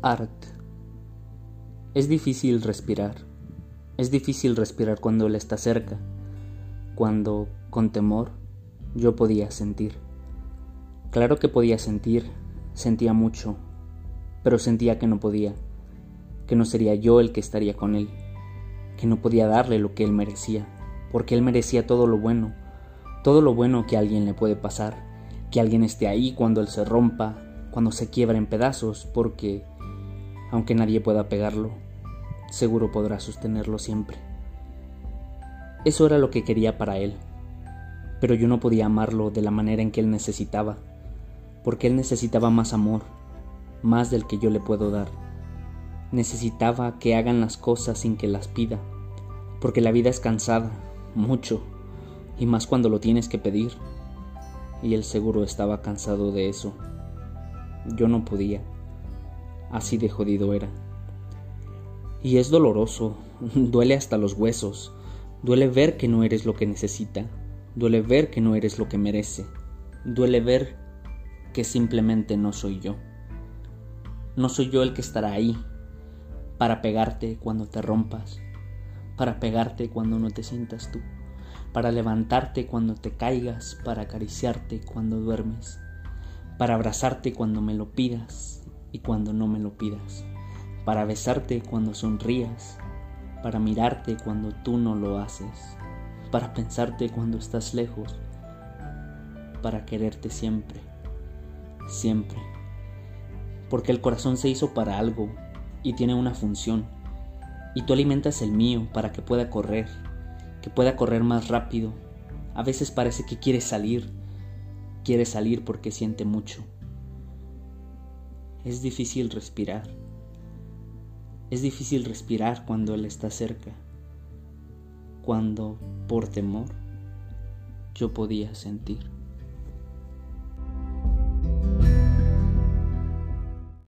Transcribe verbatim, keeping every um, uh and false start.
Art. Es difícil respirar. Es difícil respirar cuando él está cerca, cuando, con temor, yo podía sentir. Claro que podía sentir, sentía mucho, pero sentía que no podía, que no sería yo el que estaría con él, que no podía darle lo que él merecía, porque él merecía todo lo bueno, todo lo bueno que a alguien le puede pasar, que alguien esté ahí cuando él se rompa, cuando se quiebra en pedazos, porque, aunque nadie pueda pegarlo, seguro podrá sostenerlo siempre. Eso era lo que quería para él, pero yo no podía amarlo de la manera en que él necesitaba, porque él necesitaba más amor, más del que yo le puedo dar. Necesitaba que hagan las cosas sin que las pida, porque la vida es cansada, mucho, y más cuando lo tienes que pedir. Y él seguro estaba cansado de eso. Yo no podía. Así de jodido era. Y es doloroso. Duele hasta los huesos. Duele ver que no eres lo que necesita. Duele ver que no eres lo que merece. Duele ver que simplemente no soy yo. No soy yo el que estará ahí para pegarte cuando te rompas, para pegarte cuando no te sientas tú, para levantarte cuando te caigas, para acariciarte cuando duermes, para abrazarte cuando me lo pidas y cuando no me lo pidas, para besarte cuando sonrías, para mirarte cuando tú no lo haces, para pensarte cuando estás lejos, para quererte siempre, siempre, porque el corazón se hizo para algo y tiene una función, y tú alimentas el mío para que pueda correr, que pueda correr más rápido. A veces parece que quiere salir, quiere salir porque siente mucho. Es difícil respirar, es difícil respirar cuando él está cerca, cuando, por temor, yo podía sentir.